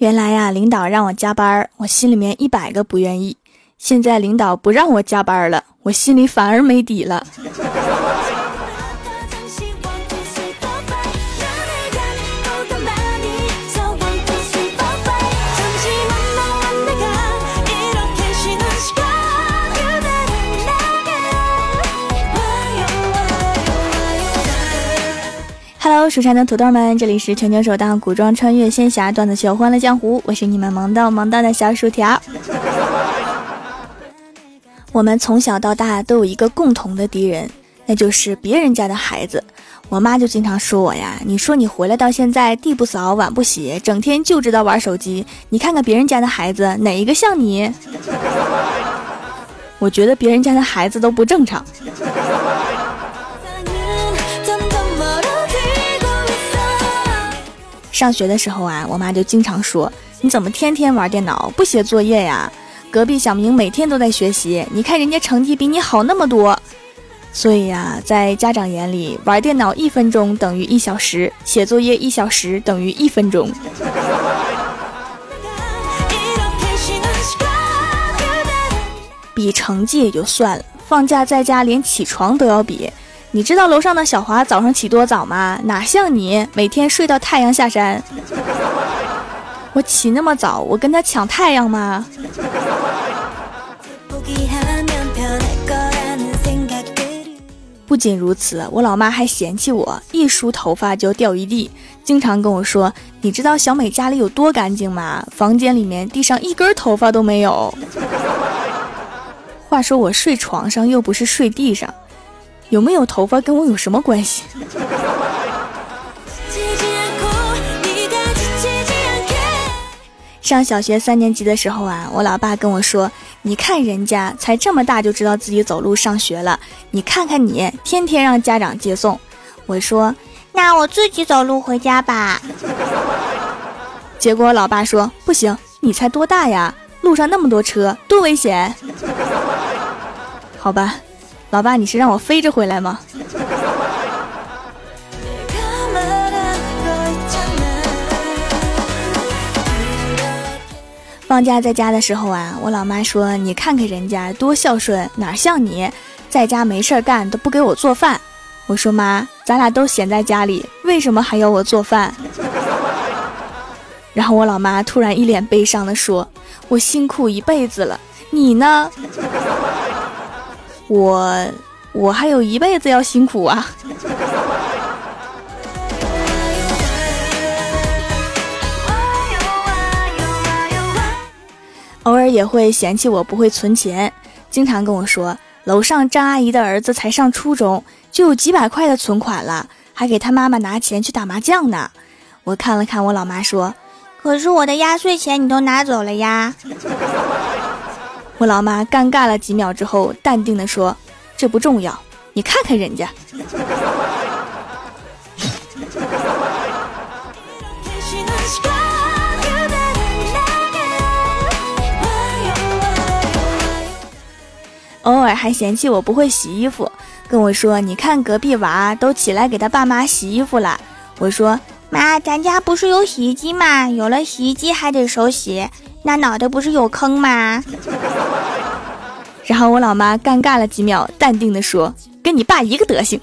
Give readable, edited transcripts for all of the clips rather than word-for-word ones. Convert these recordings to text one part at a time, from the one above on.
原来呀，领导让我加班，我心里面100个不愿意。现在领导不让我加班了，我心里反而没底了。Hello， 蜀山的土豆们，这里是全球首档古装穿越仙侠段子秀《欢乐江湖》，我是你们萌到的小薯条。我们从小到大都有一个共同的敌人，那就是别人家的孩子。我妈就经常说我呀，你说你回来到现在，地不扫，碗不洗，整天就知道玩手机，你看看别人家的孩子，哪一个像你？我觉得别人家的孩子都不正常。上学的时候啊，我妈就经常说，你怎么天天玩电脑不写作业呀？隔壁小明每天都在学习，你看人家成绩比你好那么多。所以啊，在家长眼里，玩电脑1分钟等于1小时，写作业1小时等于1分钟。比成绩也就算了，放假在家连起床都要比。你知道楼上的小华早上起多早吗？哪像你每天睡到太阳下山。我起那么早，我跟他抢太阳吗？不仅如此，我老妈还嫌弃我一梳头发就掉一地，经常跟我说，你知道小美家里有多干净吗？房间里面地上一根头发都没有。话说我睡床上又不是睡地上，有没有头发跟我有什么关系？上小学3年级的时候啊，我老爸跟我说，你看人家才这么大就知道自己走路上学了，你看看你天天让家长接送。我说，那我自己走路回家吧。结果老爸说，不行，你才多大呀，路上那么多车多危险。好吧，老爸，你是让我飞着回来吗？放假在家的时候啊，我老妈说，你看看人家多孝顺，哪像你在家没事干都不给我做饭。我说，妈，咱俩都闲在家里，为什么还要我做饭？然后我老妈突然一脸悲伤地说，我辛苦一辈子了，你呢？我还有一辈子要辛苦啊。偶尔也会嫌弃我不会存钱，经常跟我说，楼上张阿姨的儿子才上初中就有几百块的存款了，还给他妈妈拿钱去打麻将呢。我看了看我老妈说，可是我的压岁钱你都拿走了呀。我老妈尴尬了几秒之后，淡定地说，这不重要，你看看人家。偶尔还嫌弃我不会洗衣服，跟我说，你看隔壁娃都起来给他爸妈洗衣服了。我说，妈，咱家不是有洗衣机吗？有了洗衣机还得手洗，那脑袋不是有坑吗？然后我老妈尴尬了几秒，淡定地说，跟你爸一个德行。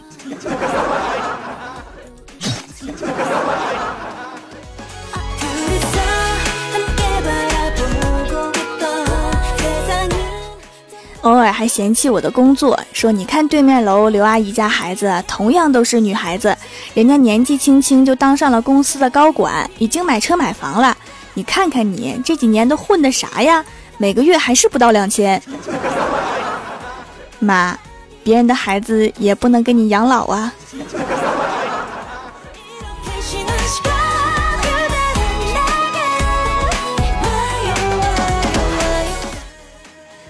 偶尔还嫌弃我的工作，说，你看对面楼刘阿姨家孩子同样都是女孩子，人家年纪轻轻就当上了公司的高管，已经买车买房了，你看看你这几年都混的啥呀？每个月还是不到2000。妈，别人的孩子也不能给你养老啊。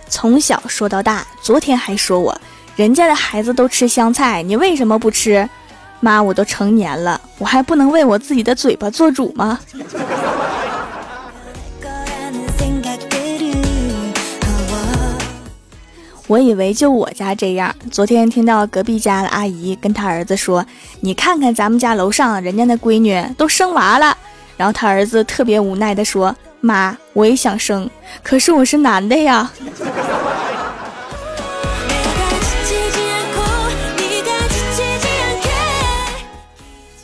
从小说到大，昨天还说我，人家的孩子都吃香菜，你为什么不吃？妈，我都成年了，我还不能为我自己的嘴巴做主吗？我以为就我家这样，昨天听到隔壁家的阿姨跟她儿子说，你看看咱们家楼上人家的闺女都生娃了。然后他儿子特别无奈地说，妈，我也想生，可是我是男的呀。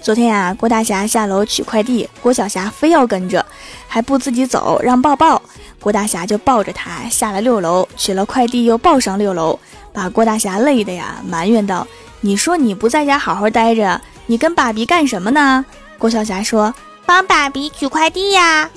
昨天啊，郭大侠下楼取快递，郭小霞非要跟着，还不自己走，让抱抱。郭大侠就抱着他下了六楼，取了快递又抱上六楼，把郭大侠累的呀，埋怨道，你说你不在家好好待着，你跟爸比干什么呢？郭小霞说，帮爸比取快递呀。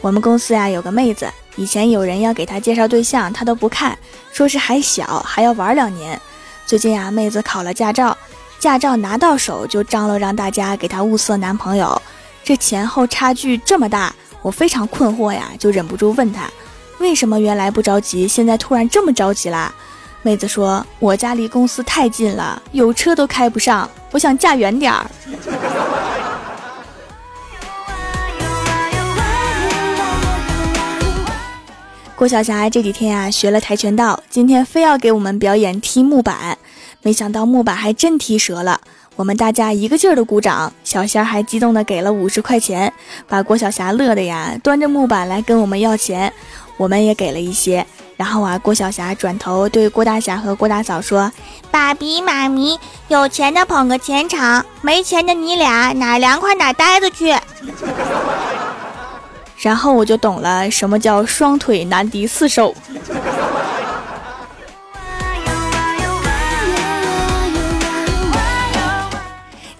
我们公司呀，有个妹子，以前有人要给她介绍对象，她都不看，说是还小，还要玩2年。最近啊，妹子考了驾照，驾照拿到手就张罗让大家给她物色男朋友，这前后差距这么大，我非常困惑呀，就忍不住问她，为什么原来不着急，现在突然这么着急啦？妹子说，我家离公司太近了，有车都开不上，我想嫁远点儿。郭小霞这几天啊学了跆拳道，今天非要给我们表演踢木板，没想到木板还真踢折了，我们大家一个劲儿的鼓掌，小仙儿还激动的给了50块钱，把郭小霞乐的呀，端着木板来跟我们要钱，我们也给了一些。然后啊，郭小霞转头对郭大侠和郭大嫂说，爸比妈咪，有钱的捧个钱场，没钱的你俩哪凉快哪呆着去。然后我就懂了什么叫双腿难敌四手。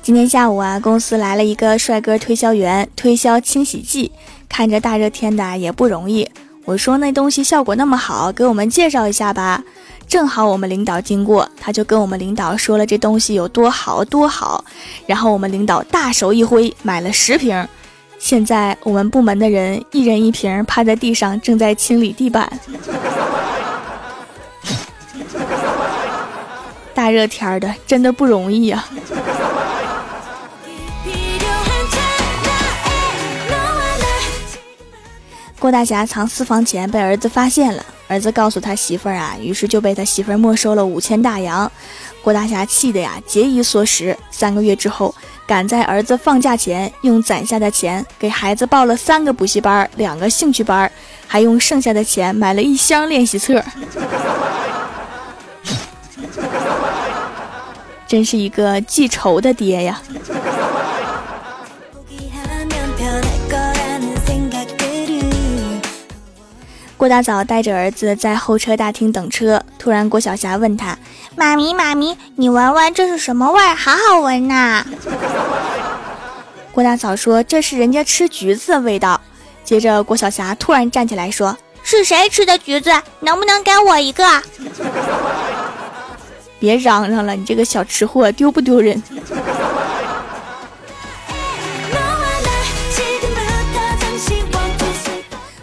今天下午啊，公司来了一个帅哥推销员，推销清洗剂，看着大热天的也不容易。我说那东西效果那么好，给我们介绍一下吧。正好我们领导经过，他就跟我们领导说了这东西有多好多好，然后我们领导大手一挥，买了10瓶。现在我们部门的人一人1瓶，趴在地上正在清理地板。大热天的真的不容易啊。郭大侠藏私房钱被儿子发现了，儿子告诉他媳妇儿啊，于是就被他媳妇儿没收了5000大洋。郭大侠气得呀节衣缩食，3个月之后赶在儿子放假前，用攒下的钱给孩子报了3个补习班，2个兴趣班，还用剩下的钱买了1箱练习册。真是一个记仇的爹呀。郭大嫂带着儿子在候车大厅等车，突然郭小霞问他，妈咪妈咪，你闻闻这是什么味儿，好好闻呐。郭大嫂说，这是人家吃橘子的味道。接着郭小霞突然站起来说，是谁吃的橘子，能不能给我一个？别嚷嚷了，你这个小吃货丢不丢人？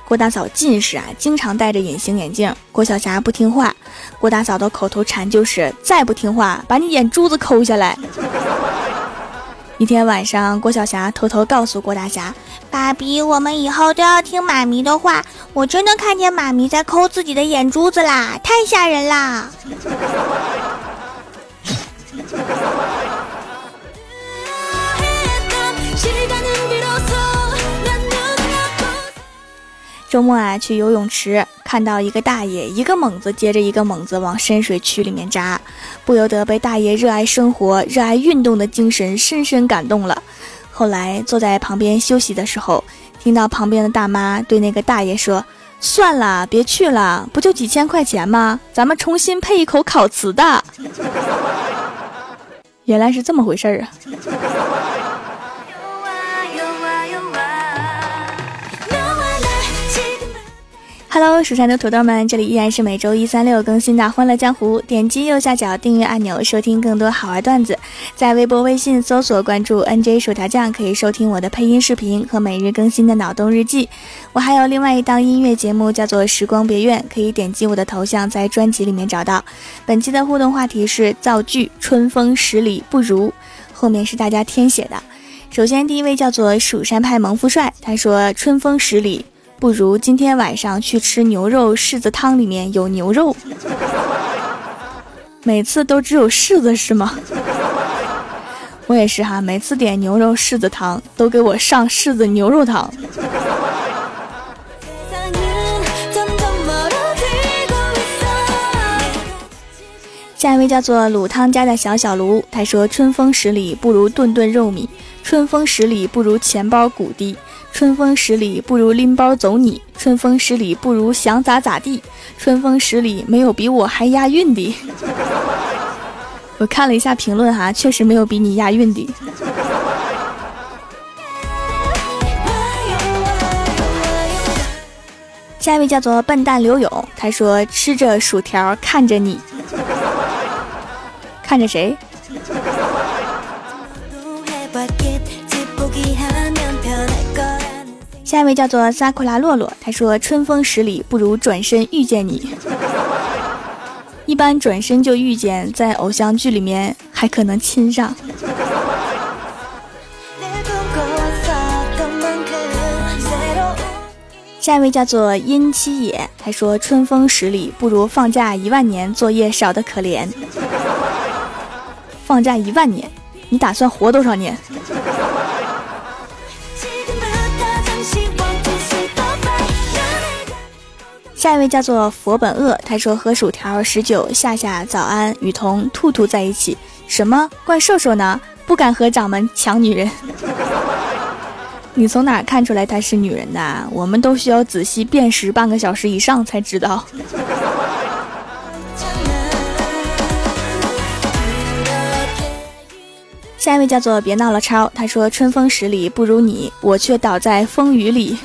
郭大嫂近视啊，经常戴着隐形眼镜。郭小霞不听话，郭大嫂的口头禅就是，再不听话，把你眼珠子抠下来。一天晚上，郭小霞偷偷告诉郭大侠，爸比，我们以后都要听妈咪的话，我真的看见妈咪在抠自己的眼珠子啦，太吓人啦。周末啊，去游泳池，看到一个大爷一个猛子接着一个猛子往深水区里面扎，不由得被大爷热爱生活、热爱运动的精神深深感动了。后来坐在旁边休息的时候，听到旁边的大妈对那个大爷说，算了，别去了，不就几千块钱吗？咱们重新配一口烤瓷的。原来是这么回事啊。Hello， 蜀山的土豆们，这里依然是每周1、3、6更新的欢乐江湖，点击右下角订阅按钮收听更多好玩段子，在微博微信搜索关注 NJ 薯条酱，可以收听我的配音视频和每日更新的脑洞日记。我还有另外一档音乐节目叫做时光别院，可以点击我的头像在专辑里面找到。本期的互动话题是造句，春风十里不如，后面是大家填写的。首先第一位叫做蜀山派萌富帅，他说春风十里不如今天晚上去吃牛肉柿子汤，里面有牛肉。每次都只有柿子是吗？我也是哈，每次点牛肉柿子汤都给我上柿子牛肉汤。下一位叫做卤汤家的小小卢，他说：春风十里不如顿顿肉米，春风十里不如钱包鼓滴，春风十里不如拎包走你，春风十里不如想咋咋地，春风十里没有比我还押韵的。我看了一下评论哈，确实没有比你押韵的。下一位叫做笨蛋刘勇，他说：吃着薯条看着你。看着谁？下一位叫做萨库拉洛洛，他说：春风十里不如转身遇见你。一般转身就遇见，在偶像剧里面还可能亲上。下一位叫做殷七野，他说：春风十里不如放假10000年，作业少得可怜。放假10000年，你打算活多少年？下一位叫做佛本恶，他说：和薯条19夏夏早安雨桐兔兔在一起，什么怪兽兽呢？不敢和掌门抢女人。你从哪看出来她是女人的？我们都需要仔细辨识半个小时以上才知道。下一位叫做别闹了超，他说：春风十里不如你，我却倒在风雨里。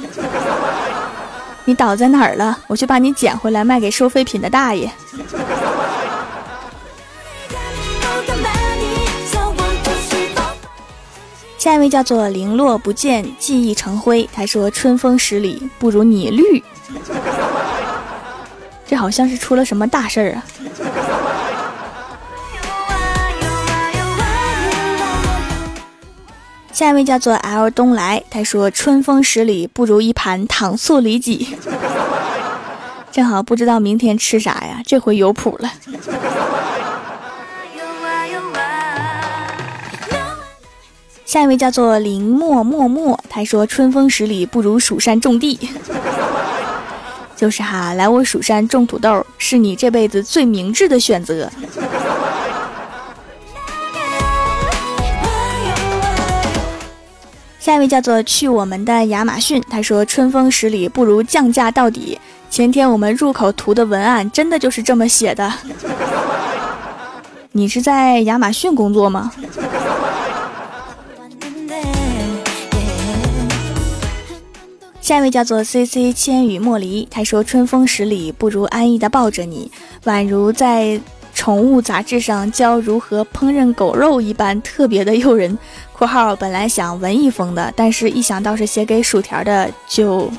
你倒在哪儿了？我去把你捡回来卖给收废品的大爷。下一位叫做零落不见记忆成灰，他说：春风十里不如你绿。这好像是出了什么大事儿啊。下一位叫做 L 东来，他说：春风十里不如一盘糖醋里脊。正好不知道明天吃啥呀，这回有谱了。下一位叫做林默默默，他说：春风十里不如蜀山种地。就是哈，来我蜀山种土豆是你这辈子最明智的选择。下一位叫做去我们的亚马逊，他说：春风十里不如降价到底。前天我们入口图的文案真的就是这么写的。你是在亚马逊工作吗？下一位叫做 CC 千羽莫离，他说：春风十里不如安逸的抱着你，宛如在宠物杂志上教如何烹饪狗肉一般，特别的诱人。括号本来想文艺风的，但是一想到是写给薯条的，就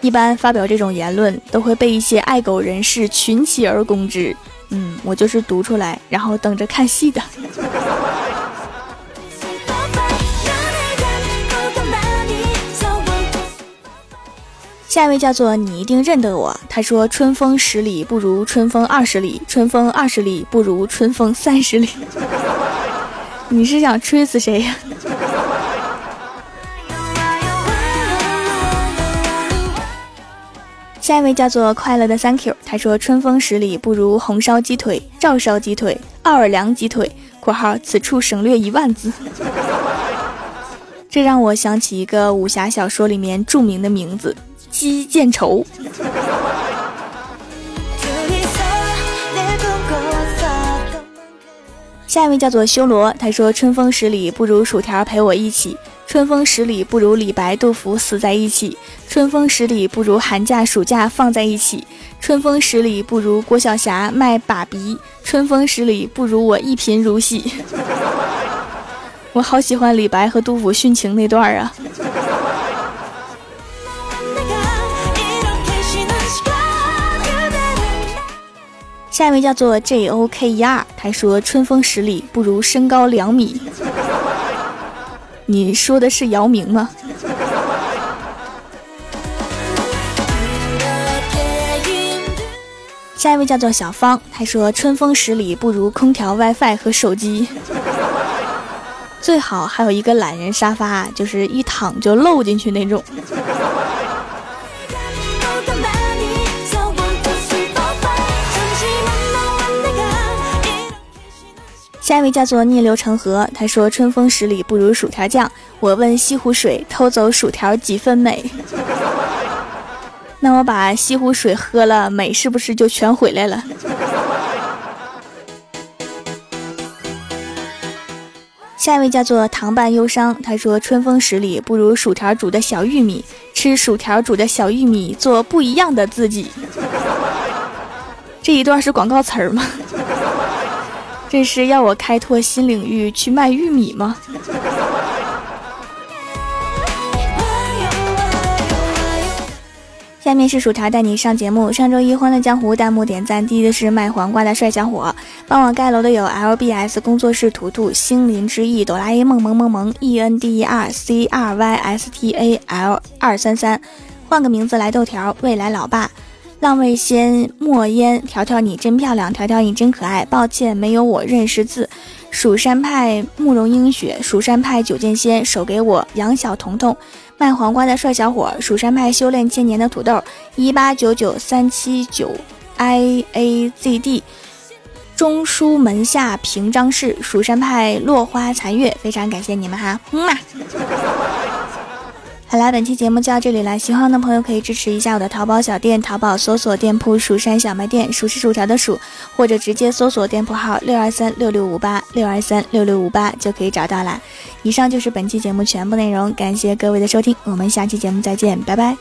一般发表这种言论都会被一些爱狗人士群起而攻之。我就是读出来然后等着看戏的。下一位叫做你一定认得我，他说：春风十里不如春风20里，春风20里不如春风30里。你是想吹死谁呀？下一位叫做快乐的 Thank you， 他说：春风十里不如红烧鸡腿、照烧鸡腿、奥尔良鸡腿（括号此处省略10000字）。这让我想起一个武侠小说里面著名的名字。鸡见愁。下一位叫做修罗，他说：春风十里不如薯条陪我一起，春风十里不如李白杜甫死在一起，春风十里不如寒假暑假放在一起，春风十里不如郭晓霞卖把鼻，春风十里不如我一贫如洗。我好喜欢李白和杜甫殉情那段啊。下一位叫做 JOKER， 他说：春风十里不如身高2米。你说的是姚明吗？下一位叫做小芳，她说春风十里不如空调 WiFi 和手机，最好还有一个懒人沙发，就是一躺就漏进去那种。下一位叫做逆流成河，他说春风十里不如薯条酱，我问西湖水偷走薯条几分美。那我把西湖水喝了，美是不是就全回来了？下一位叫做糖拌忧伤，他说春风十里不如薯条煮的小玉米，吃薯条煮的小玉米，做不一样的自己。这一段是广告词吗？这是要我开拓新领域去卖玉米吗？下面是薯条带你上节目。上周一欢乐江湖弹幕点赞第一的是卖黄瓜的帅小伙，帮我盖楼的有 LBS 工作室、图图、心灵之翼、哆啦 A 梦、萌萌萌、ENDERCRYSTAL233，换个名字来豆条、未来老爸、浪味仙、墨烟、条条你真漂亮、条条你真可爱、抱歉没有我认识字、蜀山派慕容英雪、蜀山派九剑仙、手给我、杨小彤彤、卖黄瓜的帅小伙、蜀山派修炼千年的土豆、1899379IAZD、中书门下平章事、蜀山派落花残月，非常感谢你们哈，好啦，本期节目就到这里了，喜欢的朋友可以支持一下我的淘宝小店，淘宝搜索店铺蜀山小卖店，蜀是薯条的蜀，或者直接搜索店铺号6236658 6236658就可以找到啦。以上就是本期节目全部内容，感谢各位的收听，我们下期节目再见，拜拜。